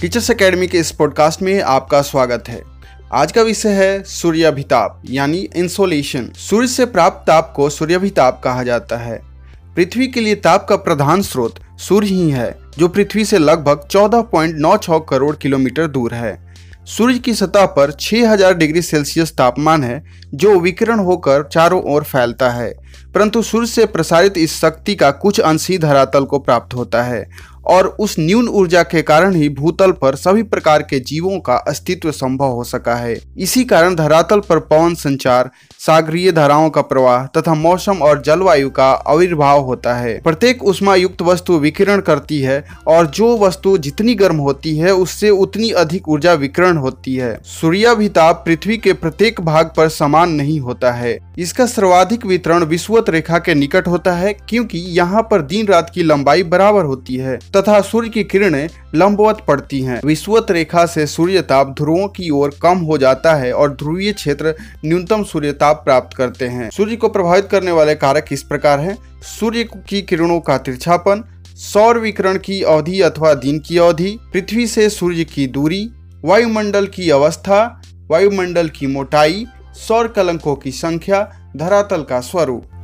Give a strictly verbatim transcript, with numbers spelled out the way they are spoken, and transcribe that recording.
Teachers academy के इस podcast में आपका स्वागत है। आज का विषय है सूर्याभिताप यानी इंसोलेशन। सूर्य से प्राप्त ताप को सूर्याभिताप कहा जाता है। पृथ्वी के लिए ताप का प्रधान स्रोत सूर्य ही है, जो पृथ्वी से लगभग चौदह पॉइंट नौ छह करोड़ किलोमीटर दूर है। सूर्य की सतह पर छह हज़ार डिग्री सेल्सियस तापमान है, जो विकिरण होकर चारों ओर फैलता है, परंतु सूर्य से प्रसारित इस शक्ति का कुछ अंश ही धरातल को प्राप्त होता है और उस न्यून ऊर्जा के कारण ही भूतल पर सभी प्रकार के जीवों का अस्तित्व संभव हो सका है। इसी कारण धरातल पर पवन संचार, सागरीय धाराओं का प्रवाह तथा मौसम और जलवायु का आविर्भाव होता है। प्रत्येक ऊष्मा युक्त वस्तु विकिरण करती है और जो वस्तु जितनी गर्म होती है उससे उतनी अधिक ऊर्जा विकिरण होती है। सूर्याभिताप पृथ्वी के प्रत्येक भाग पर समान नहीं होता है। इसका सर्वाधिक वितरण विषुवत रेखा के निकट होता है, क्योंकि यहाँ पर दिन रात की लंबाई बराबर होती है तथा सूर्य की किरणें लंबवत पड़ती हैं। विषुवत रेखा से सूर्य ताप ध्रुवों की ओर कम हो जाता है और ध्रुवीय क्षेत्र न्यूनतम सूर्य ताप प्राप्त करते हैं। सूर्य को प्रभावित करने वाले कारक इस प्रकार हैं: सूर्य की किरणों का तिरछापन, सौर विकिरण की अवधि अथवा दिन की अवधि, पृथ्वी से सूर्य की दूरी, वायुमंडल की अवस्था, वायुमंडल की मोटाई, सौर कलंकों की संख्या, धरातल का स्वरूप।